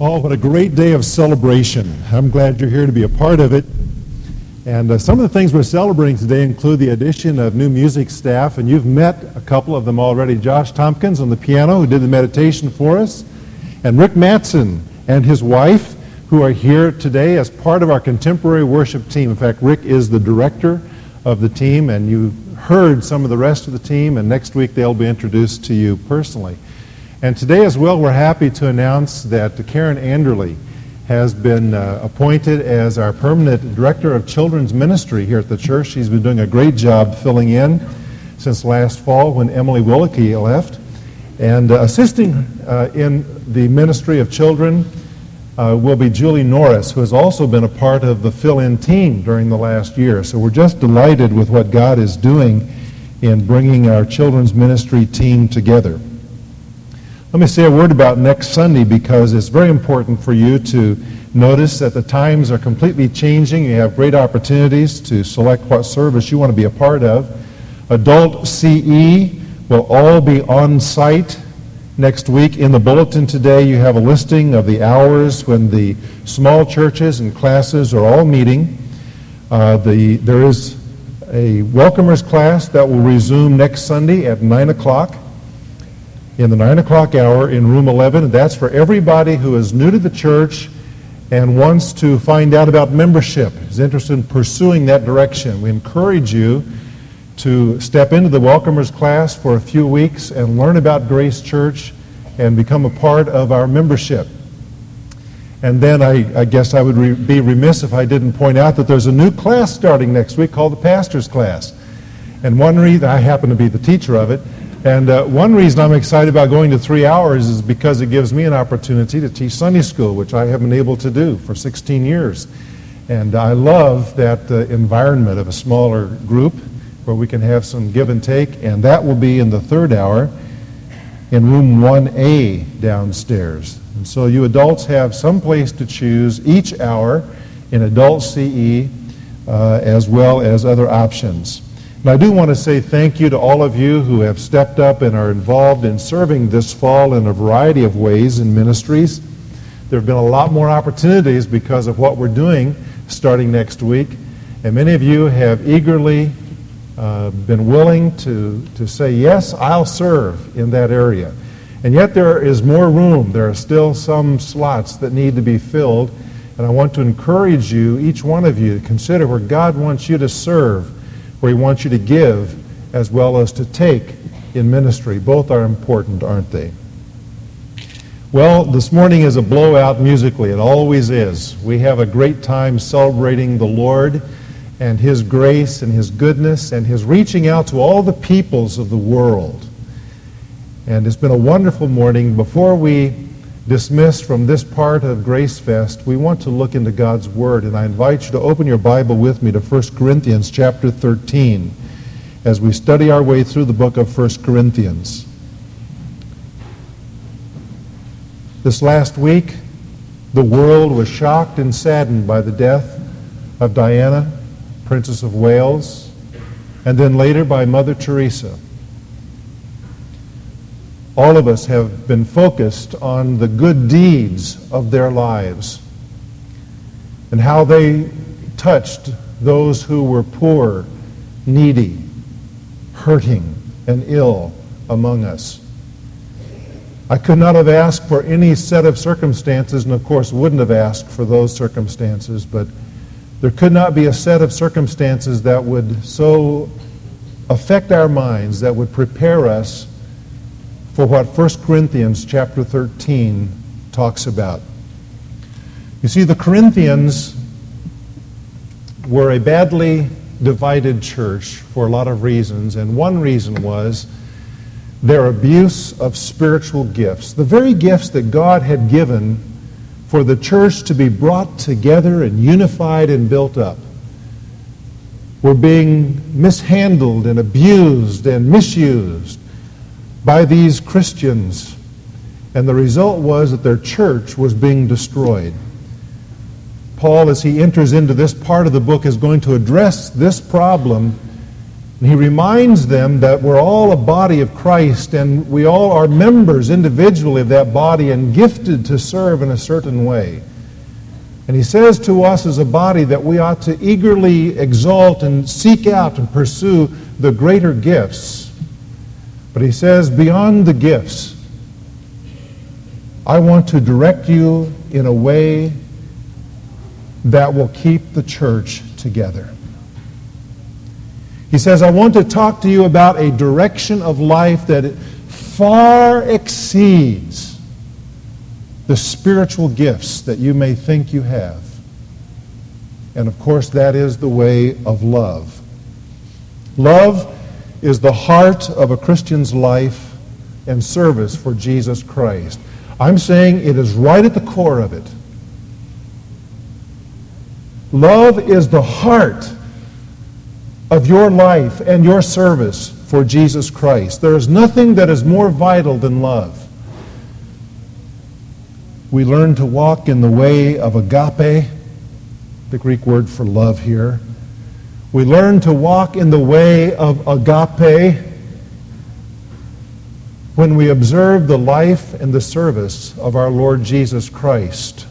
Oh, what a great day of celebration. I'm glad you're here to be a part of it. And some of the things we're celebrating today include the addition of new music staff, and you've met a couple of them already. Josh Tompkins on the piano, who did the meditation for us, and Rick Matson and his wife, who are here today as part of our contemporary worship team. In fact, Rick is the director of the team, and you heard some of the rest of the team, and next week they'll be introduced to you personally. And today as well, we're happy to announce that Karen Anderley has been appointed as our permanent director of children's ministry here at the church. She's been doing a great job filling in since last fall when Emily Willicke left, and assisting in the ministry of children will be Julie Norris, who has also been a part of the fill-in team during the last year. So we're just delighted with what God is doing in bringing our children's ministry team together. Let me say a word about next Sunday, because it's very important for you to notice that the times are completely changing. You have great opportunities to select what service you want to be a part of. Adult CE will all be on site next week. In the bulletin today, you have a listing of the hours when the small churches and classes are all meeting. There is a welcomers class that will resume next Sunday at 9 o'clock. In the 9 o'clock hour in room 11. That's for everybody who is new to the church and wants to find out about membership, is interested in pursuing that direction. We encourage you to step into the welcomers class for a few weeks and learn about Grace Church and become a part of our membership. And then I guess I would be remiss if I didn't point out that there's a new class starting next week called the pastor's class. And one reason, I happen to be the teacher of it, and one reason I'm excited about going to 3 hours is because it gives me an opportunity to teach Sunday school, which I haven't been able to do for 16 years. And I love that environment of a smaller group where we can have some give and take, and that will be in the third hour in room 1A downstairs. And so you adults have some place to choose each hour in adult CE as well as other options. And I do want to say thank you to all of you who have stepped up and are involved in serving this fall in a variety of ways in ministries. There have been a lot more opportunities because of what we're doing starting next week. And many of you have eagerly been willing to say, yes, I'll serve in that area. And yet there is more room. There are still some slots that need to be filled. And I want to encourage you, each one of you, to consider where God wants you to serve, where he wants you to give as well as to take in ministry. Both are important, aren't they? Well, this morning is a blowout musically. It always is. We have a great time celebrating the Lord and his grace and his goodness and his reaching out to all the peoples of the world. And it's been a wonderful morning. Before we dismiss from this part of Grace Fest, we want to look into God's Word, and I invite you to open your Bible with me to 1 Corinthians chapter 13 as we study our way through the book of 1 Corinthians. This last week, the world was shocked and saddened by the death of Diana, Princess of Wales, and then later by Mother Teresa. All of us have been focused on the good deeds of their lives and how they touched those who were poor, needy, hurting, and ill among us. I could not have asked for any set of circumstances, and of course wouldn't have asked for those circumstances, but there could not be a set of circumstances that would so affect our minds, that would prepare us for what 1 Corinthians chapter 13 talks about. You see, the Corinthians were a badly divided church for a lot of reasons, and one reason was their abuse of spiritual gifts, the very gifts that God had given for the church to be brought together and unified and built up, were being mishandled and abused and misused by these Christians, and the result was that their church was being destroyed. Paul, as he enters into this part of the book, is going to address this problem And he reminds them that we're all a body of Christ and we all are members individually of that body and gifted to serve in a certain way. And he says to us as a body that we ought to eagerly exalt and seek out and pursue the greater gifts. But he says, beyond the gifts, I want to direct you in a way that will keep the church together. He says, I want to talk to you about a direction of life that far exceeds the spiritual gifts that you may think you have. And of course, that is the way of love. Love is the heart of a Christian's life and service for Jesus Christ. I'm saying it is right at the core of it. Love is the heart of your life and your service for Jesus Christ. There is nothing that is more vital than love. We learn to walk in the way of agape, the Greek word for love here. We learn to walk in the way of agape when we observe the life and the service of our Lord Jesus Christ.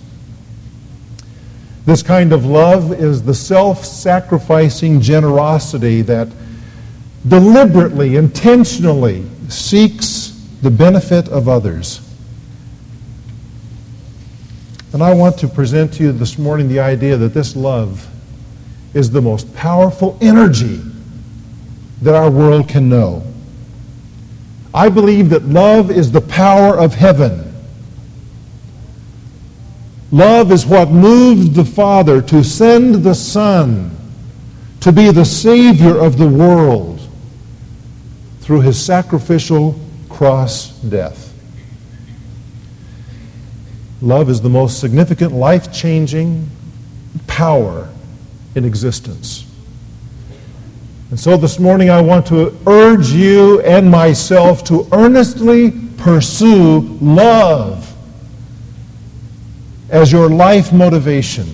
This kind of love is the self-sacrificing generosity that deliberately, intentionally seeks the benefit of others. And I want to present to you this morning the idea that this love is the most powerful energy that our world can know. I believe that love is the power of heaven. Love is what moved the Father to send the Son to be the Savior of the world through his sacrificial cross death. Love is the most significant, life-changing power in existence. And so this morning I want to urge you and myself to earnestly pursue love as your life motivation.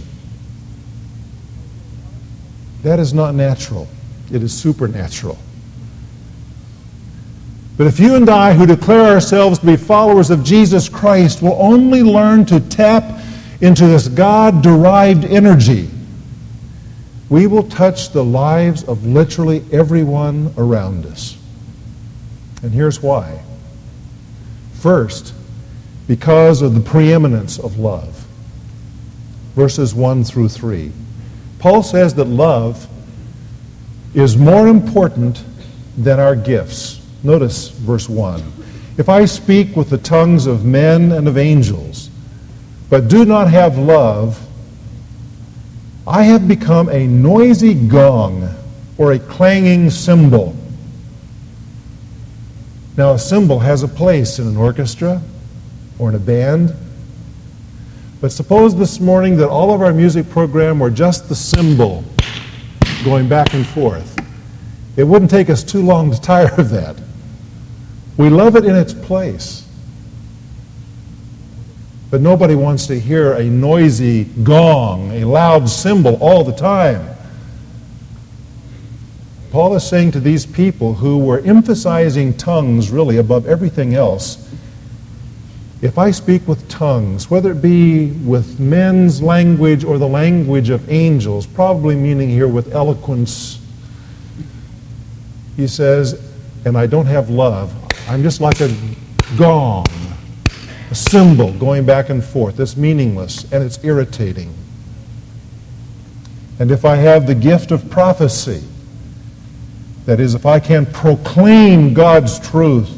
That is not natural. It is supernatural. But if you and I who declare ourselves to be followers of Jesus Christ will only learn to tap into this God-derived energy, we will touch the lives of literally everyone around us. And here's why. First, because of the preeminence of love. Verses 1 through 3. Paul says that love is more important than our gifts. Notice verse 1. If I speak with the tongues of men and of angels, but do not have love, I have become a noisy gong or a clanging cymbal. Now, a cymbal has a place in an orchestra or in a band. But suppose this morning that all of our music program were just the cymbal going back and forth. It wouldn't take us too long to tire of that. We love it in its place. But nobody wants to hear a noisy gong, a loud cymbal all the time. Paul is saying to these people who were emphasizing tongues really above everything else, if I speak with tongues, whether it be with men's language or the language of angels, probably meaning here with eloquence, he says, and I don't have love, I'm just like a gong, a cymbal going back and forth. It's meaningless and it's irritating. And if I have the gift of prophecy, that is, if I can proclaim God's truth,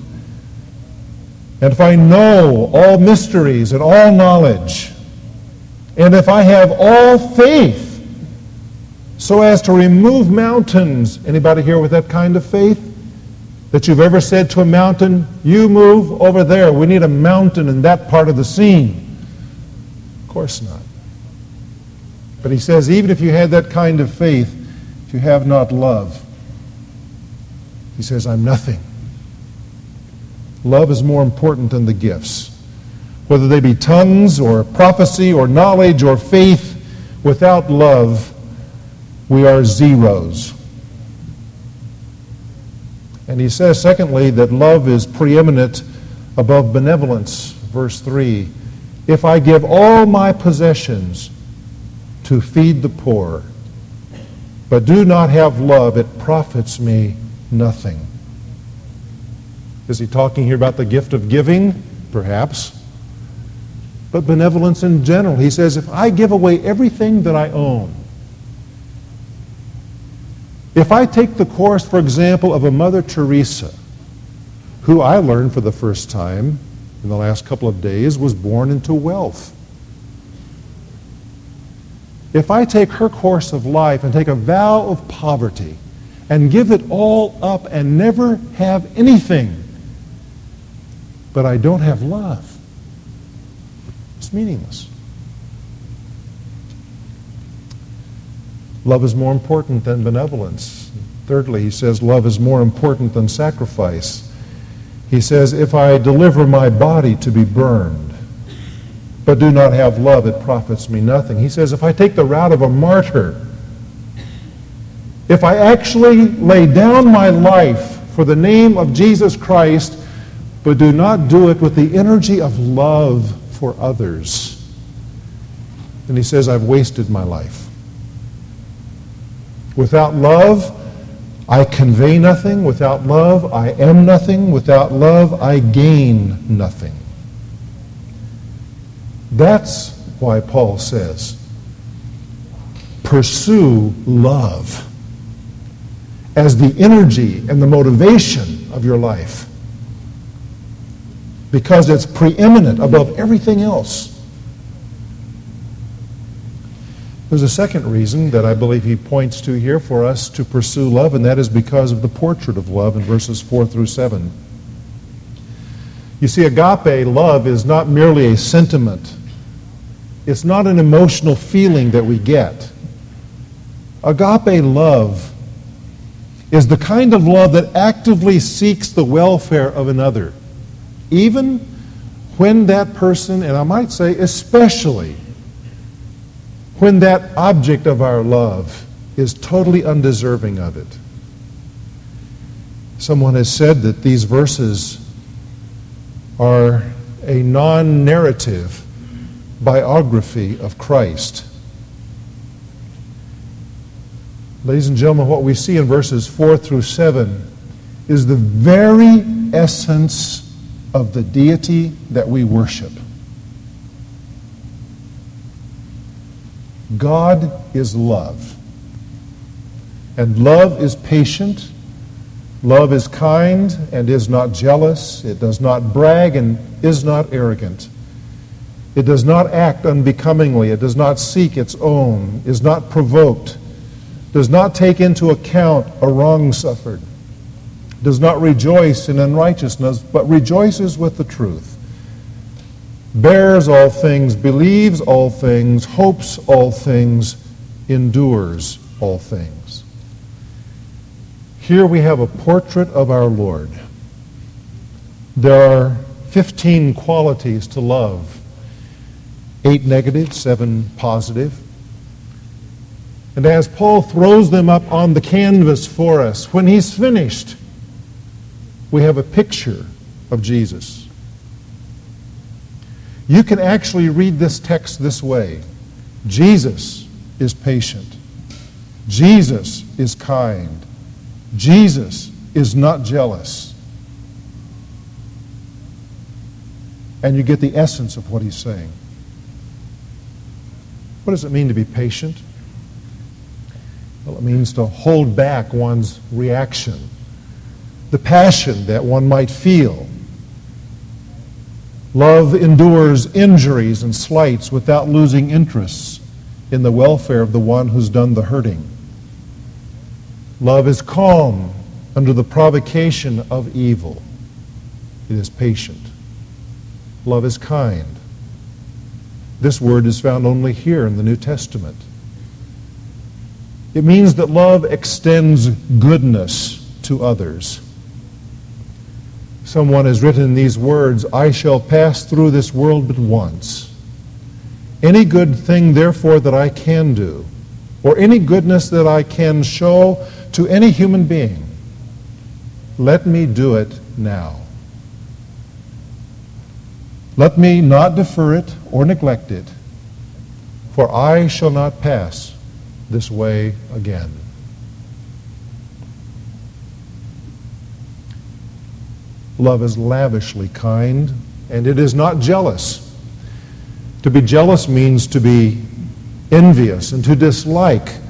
and if I know all mysteries and all knowledge, and if I have all faith so as to remove mountains, anybody here with that kind of faith? That you've ever said to a mountain, you move over there, we need a mountain in that part of the scene. Of course not. But he says, even if you had that kind of faith, if you have not love, he says, I'm nothing. Love is more important than the gifts. Whether they be tongues or prophecy or knowledge or faith, without love, we are zeros. And he says, secondly, that love is preeminent above benevolence. Verse 3, if I give all my possessions to feed the poor, but do not have love, it profits me nothing. Is he talking here about the gift of giving? Perhaps. But benevolence in general. He says, if I give away everything that I own, if I take the course, for example, of a Mother Teresa, who I learned for the first time in the last couple of days was born into wealth. If I take her course of life and take a vow of poverty and give it all up and never have anything, but I don't have love, it's meaningless. Love is more important than benevolence. Thirdly, he says, love is more important than sacrifice. He says, if I deliver my body to be burned, but do not have love, it profits me nothing. He says, if I take the route of a martyr, if I actually lay down my life for the name of Jesus Christ, but do not do it with the energy of love for others, then he says, I've wasted my life. Without love, I convey nothing. Without love, I am nothing. Without love, I gain nothing. That's why Paul says, pursue love as the energy and the motivation of your life, because it's preeminent above everything else. There's a second reason that I believe he points to here for us to pursue love, and that is because of the portrait of love in verses 4 through 7. You see, agape love is not merely a sentiment. It's not an emotional feeling that we get. Agape love is the kind of love that actively seeks the welfare of another, even when that person, and I might say especially, when that object of our love is totally undeserving of it. Someone has said that these verses are a non-narrative biography of Christ. Ladies and gentlemen, what we see in verses 4 through 7 is the very essence of the deity that we worship. God is love. And love is patient. Love is kind and is not jealous. It does not brag and is not arrogant. It does not act unbecomingly. It does not seek its own, is not provoked, does not take into account a wrong suffered, does not rejoice in unrighteousness, but rejoices with the truth, bears all things, believes all things, hopes all things, endures all things. Here we have a portrait of our Lord. There are 15 qualities to love, 8 negative, 7 positive. And as Paul throws them up on the canvas for us, when he's finished, we have a picture of Jesus. You can actually read this text this way. Jesus is patient. Jesus is kind. Jesus is not jealous. And you get the essence of what he's saying. What does it mean to be patient? Well, it means to hold back one's reaction, the passion that one might feel. Love endures injuries and slights without losing interest in the welfare of the one who's done the hurting. Love is calm under the provocation of evil. It is patient. Love is kind. This word is found only here in the New Testament. It means that love extends goodness to others. Someone has written these words, I shall pass through this world but once. Any good thing, therefore, that I can do, or any goodness that I can show to any human being, Let me do it now. Let me not defer it or neglect it, for I shall not pass this way again. Love is lavishly kind, and it is not jealous. To be jealous means to be envious and to dislike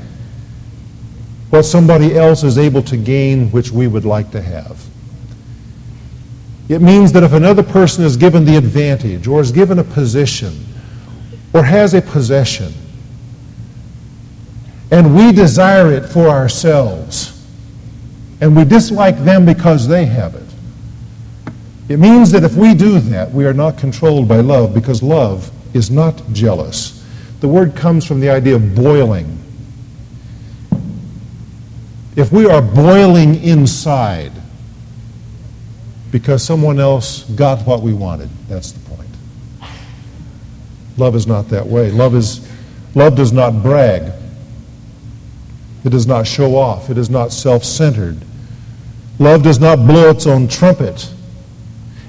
what somebody else is able to gain which we would like to have. It means that if another person is given the advantage or is given a position or has a possession, and we desire it for ourselves, and we dislike them because they have it, it means that if we do that, we are not controlled by love, because love is not jealous. The word comes from the idea of boiling. If we are boiling inside because someone else got what we wanted, that's the point. Love is not that way. Love does not brag. It does not show off. It is not self-centered. Love does not blow its own trumpet.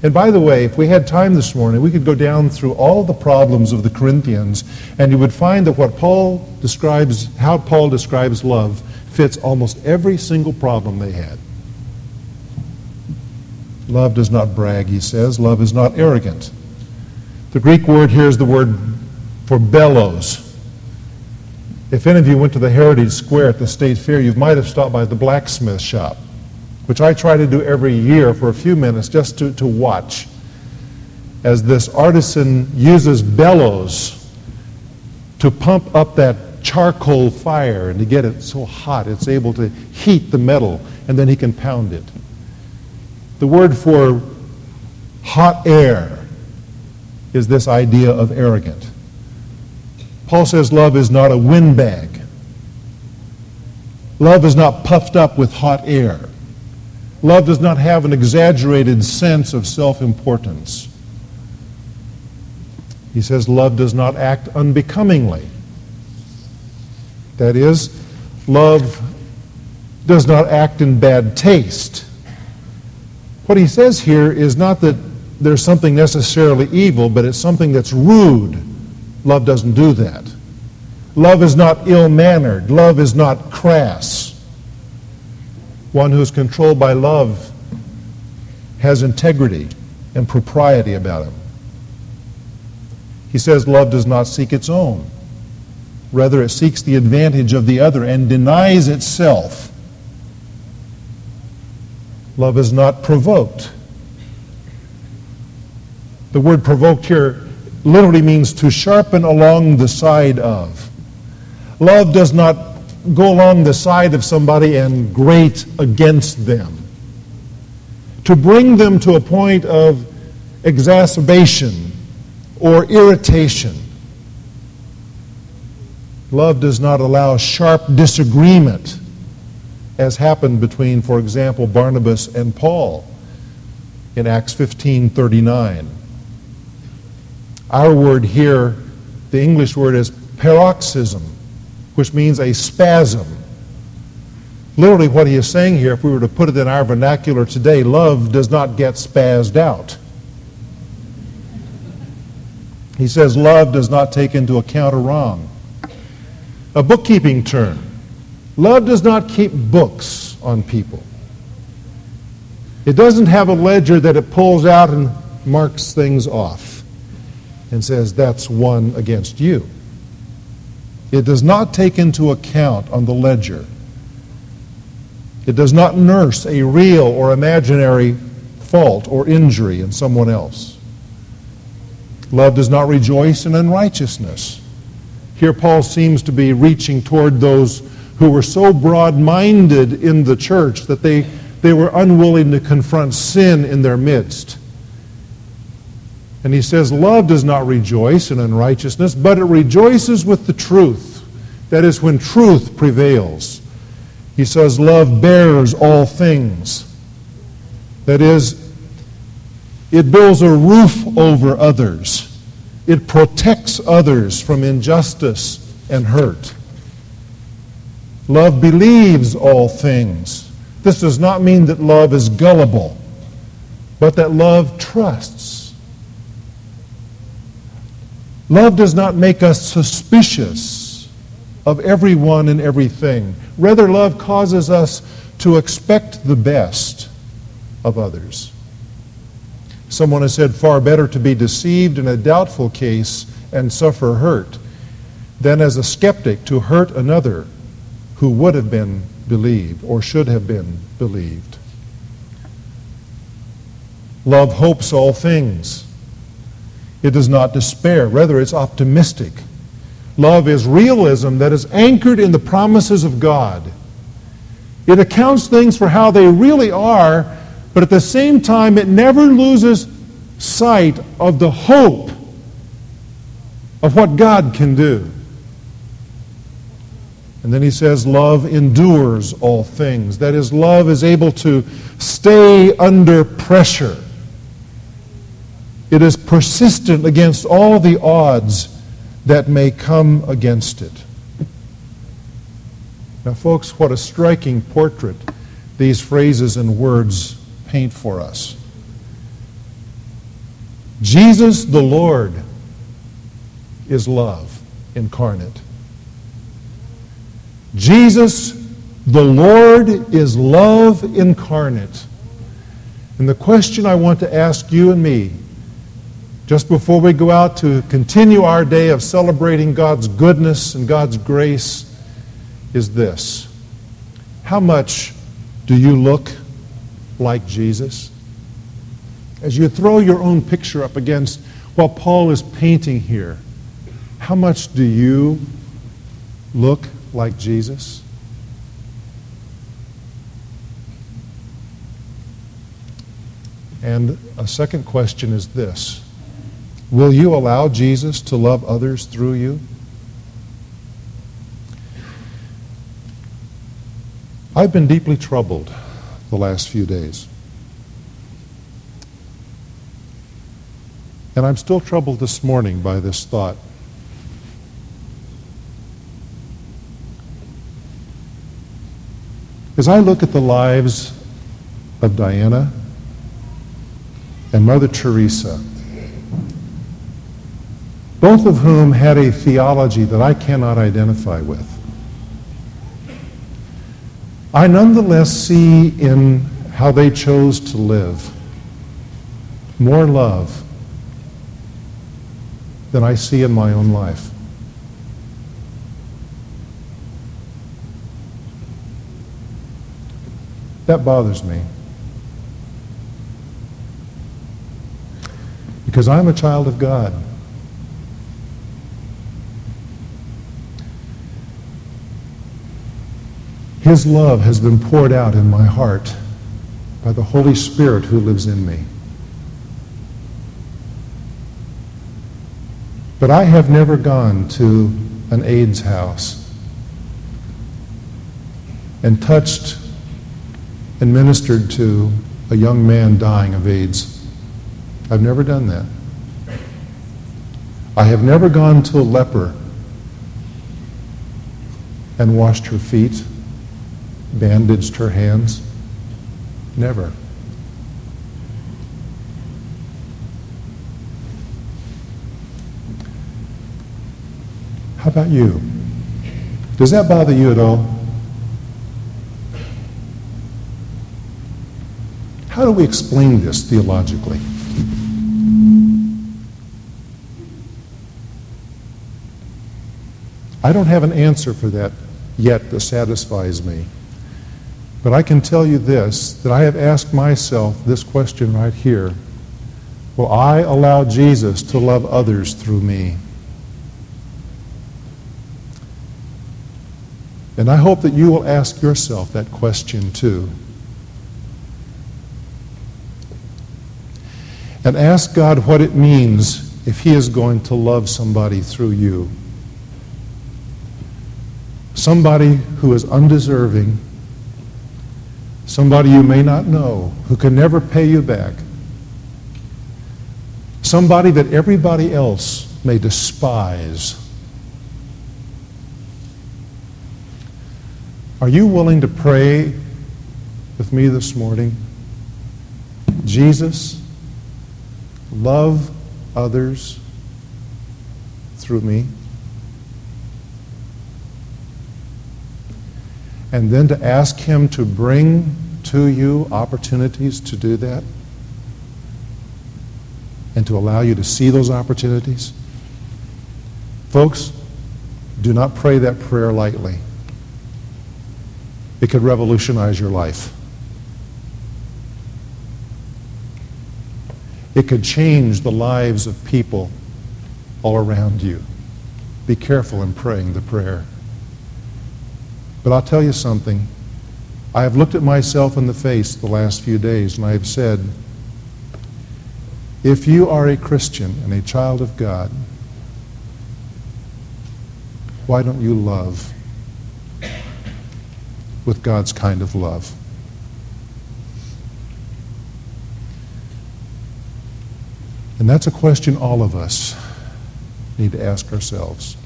And by the way, if we had time this morning, we could go down through all the problems of the Corinthians, and you would find that what Paul describes, how Paul describes love, fits almost every single problem they had. Love does not brag, he says. Love is not arrogant. The Greek word here is the word for bellows. If any of you went to the Heritage Square at the State Fair, you might have stopped by the blacksmith shop, which I try to do every year for a few minutes just to watch as this artisan uses bellows to pump up that charcoal fire and to get it so hot it's able to heat the metal, and then he can pound it. The word for hot air is this idea of arrogant. Paul says love is not a windbag. Love is not puffed up with hot air. Love does not have an exaggerated sense of self-importance. He says love does not act unbecomingly. That is, love does not act in bad taste. What he says here is not that there's something necessarily evil, but it's something that's rude. Love doesn't do that. Love is not ill-mannered. Love is not crass. One who is controlled by love has integrity and propriety about him. He says love does not seek its own. Rather, it seeks the advantage of the other and denies itself. Love is not provoked. The word provoked here literally means to sharpen along the side of. Love does not go along the side of somebody and grate against them, to bring them to a point of exacerbation or irritation. Love does not allow sharp disagreement, as happened between, for example, Barnabas and Paul in Acts 15:39. Our word here, the English word, is paroxysm, which means a spasm. Literally what he is saying here, if we were to put it in our vernacular today, love does not get spazzed out. He says love does not take into account a wrong. A bookkeeping term. Love does not keep books on people. It doesn't have a ledger that it pulls out and marks things off and says, that's one against you. It does not take into account on the ledger. It does not nurse a real or imaginary fault or injury in someone else. Love does not rejoice in unrighteousness. Here Paul seems to be reaching toward those who were so broad-minded in the church that they were unwilling to confront sin in their midst. And he says, love does not rejoice in unrighteousness, but it rejoices with the truth. That is, when truth prevails. He says, love bears all things. That is, it builds a roof over others. It protects others from injustice and hurt. Love believes all things. This does not mean that love is gullible, but that love trusts. Love does not make us suspicious of everyone and everything. Rather, love causes us to expect the best of others. Someone has said, far better to be deceived in a doubtful case and suffer hurt than as a skeptic to hurt another who would have been believed or should have been believed. Love hopes all things. It does not despair. Rather, it's optimistic. Love is realism that is anchored in the promises of God. It accounts things for how they really are, but at the same time, it never loses sight of the hope of what God can do. And then he says, love endures all things. That is, love is able to stay under pressure. It is persistent against all the odds that may come against it. Now, folks, what a striking portrait these phrases and words paint for us. Jesus the Lord is love incarnate. Jesus, the Lord, is love incarnate. And the question I want to ask you and me, just before we go out to continue our day of celebrating God's goodness and God's grace, is this. How much do you look like Jesus? As you throw your own picture up against what Paul is painting here, how much do you look like Jesus? And a second question is this. Will you allow Jesus to love others through you? I've been deeply troubled the last few days. And I'm still troubled this morning by this thought. As I look at the lives of Diana and Mother Teresa, both of whom had a theology that I cannot identify with, I nonetheless see in how they chose to live more love than I see in my own life. That bothers me, because I'm a child of God. His love has been poured out in my heart by the Holy Spirit who lives in me. But I have never gone to an AIDS house and touched and ministered to a young man dying of AIDS. I've never done that. I have never gone to a leper and washed her feet, bandaged her hands. Never. How about you? Does that bother you at all? How do we explain this theologically? I don't have an answer for that yet that satisfies me. But I can tell you this, that I have asked myself this question right here. Will I allow Jesus to love others through me? And I hope that you will ask yourself that question too. And ask God what it means if He is going to love somebody through you. Somebody who is undeserving, somebody you may not know, who can never pay you back, somebody that everybody else may despise. Are you willing to pray with me this morning. Jesus, love others through me. And then to ask him to bring to you opportunities to do that and to allow you to see those opportunities. Folks, do not pray that prayer lightly. It could revolutionize your life. It could change the lives of people all around you. Be careful in praying the prayer. But I'll tell you something. I have looked at myself in the face the last few days, and I have said, if you are a Christian and a child of God, why don't you love with God's kind of love? And that's a question all of us need to ask ourselves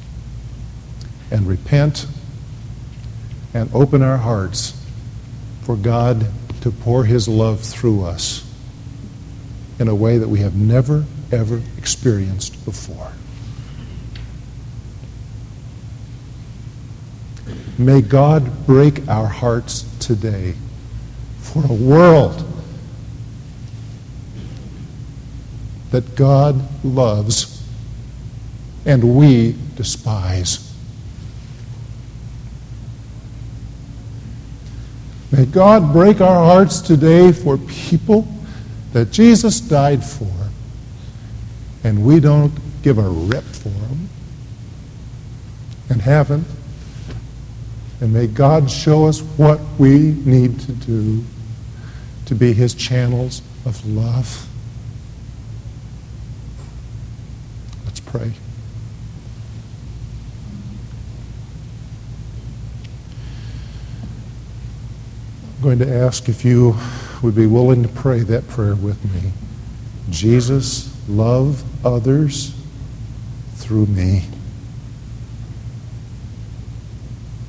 and repent and open our hearts for God to pour his love through us in a way that we have never, ever experienced before. May God break our hearts today for a world that God loves and we despise. May God break our hearts today for people that Jesus died for, and we don't give a rip for them, and haven't. And may God show us what we need to do to be his channels of love. Let's pray. I'm going to ask if you would be willing to pray that prayer with me. Jesus, love others through me.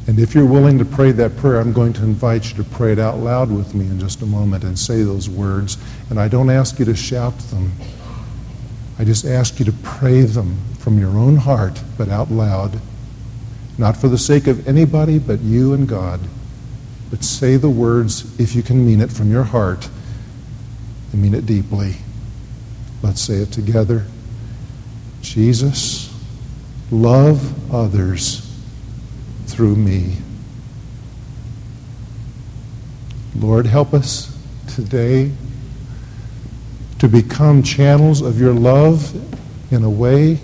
And if you're willing to pray that prayer, I'm going to invite you to pray it out loud with me in just a moment and say those words. And I don't ask you to shout them. I just ask you to pray them from your own heart, but out loud. Not for the sake of anybody but you and God. But say the words, if you can mean it from your heart, and mean it deeply. Let's say it together. Jesus, love others through me. Lord, help us today to become channels of your love in a way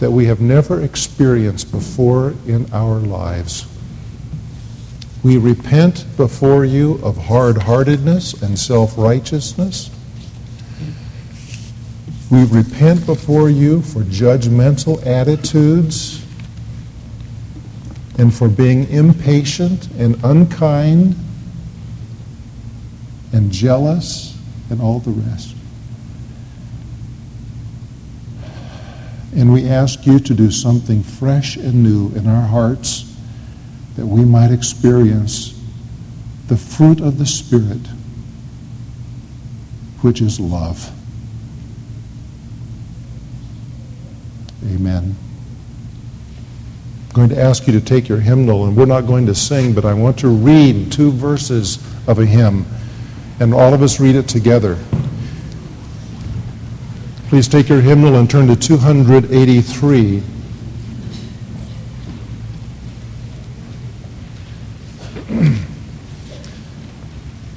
that we have never experienced before in our lives. We repent before you of hard-heartedness and self-righteousness. We repent before you for judgmental attitudes and for being impatient and unkind and jealous and all the rest. And we ask you to do something fresh and new in our hearts, that we might experience the fruit of the Spirit, which is love. Amen. I'm going to ask you to take your hymnal, and we're not going to sing, but I want to read 2 verses of a hymn, and all of us read it together. Please take your hymnal and turn to 283.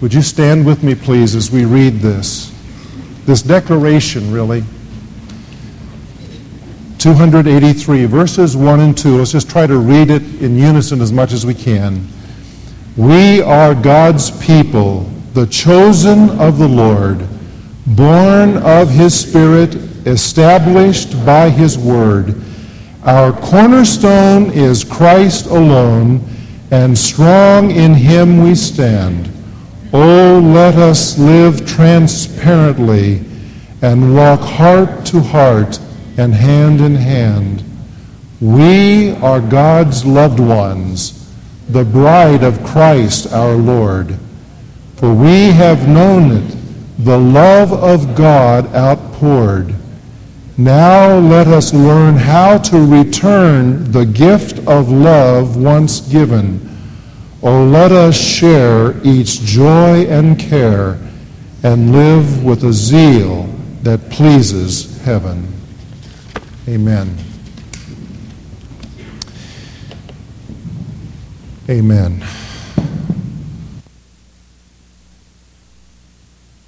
'Would you stand with me, please, as we read this declaration, really? 283, verses 1 and 2. Let's just try to read it in unison as much as we can. We are God's people, the chosen of the Lord, born of his Spirit, established by his word. Our cornerstone is Christ alone, and strong in him we stand. Oh, let us live transparently and walk heart to heart and hand in hand. We are God's loved ones, the bride of Christ our Lord. For we have known it, the love of God outpoured. Now let us learn how to return the gift of love once given. Oh, let us share each joy and care and live with a zeal that pleases heaven. Amen. Amen.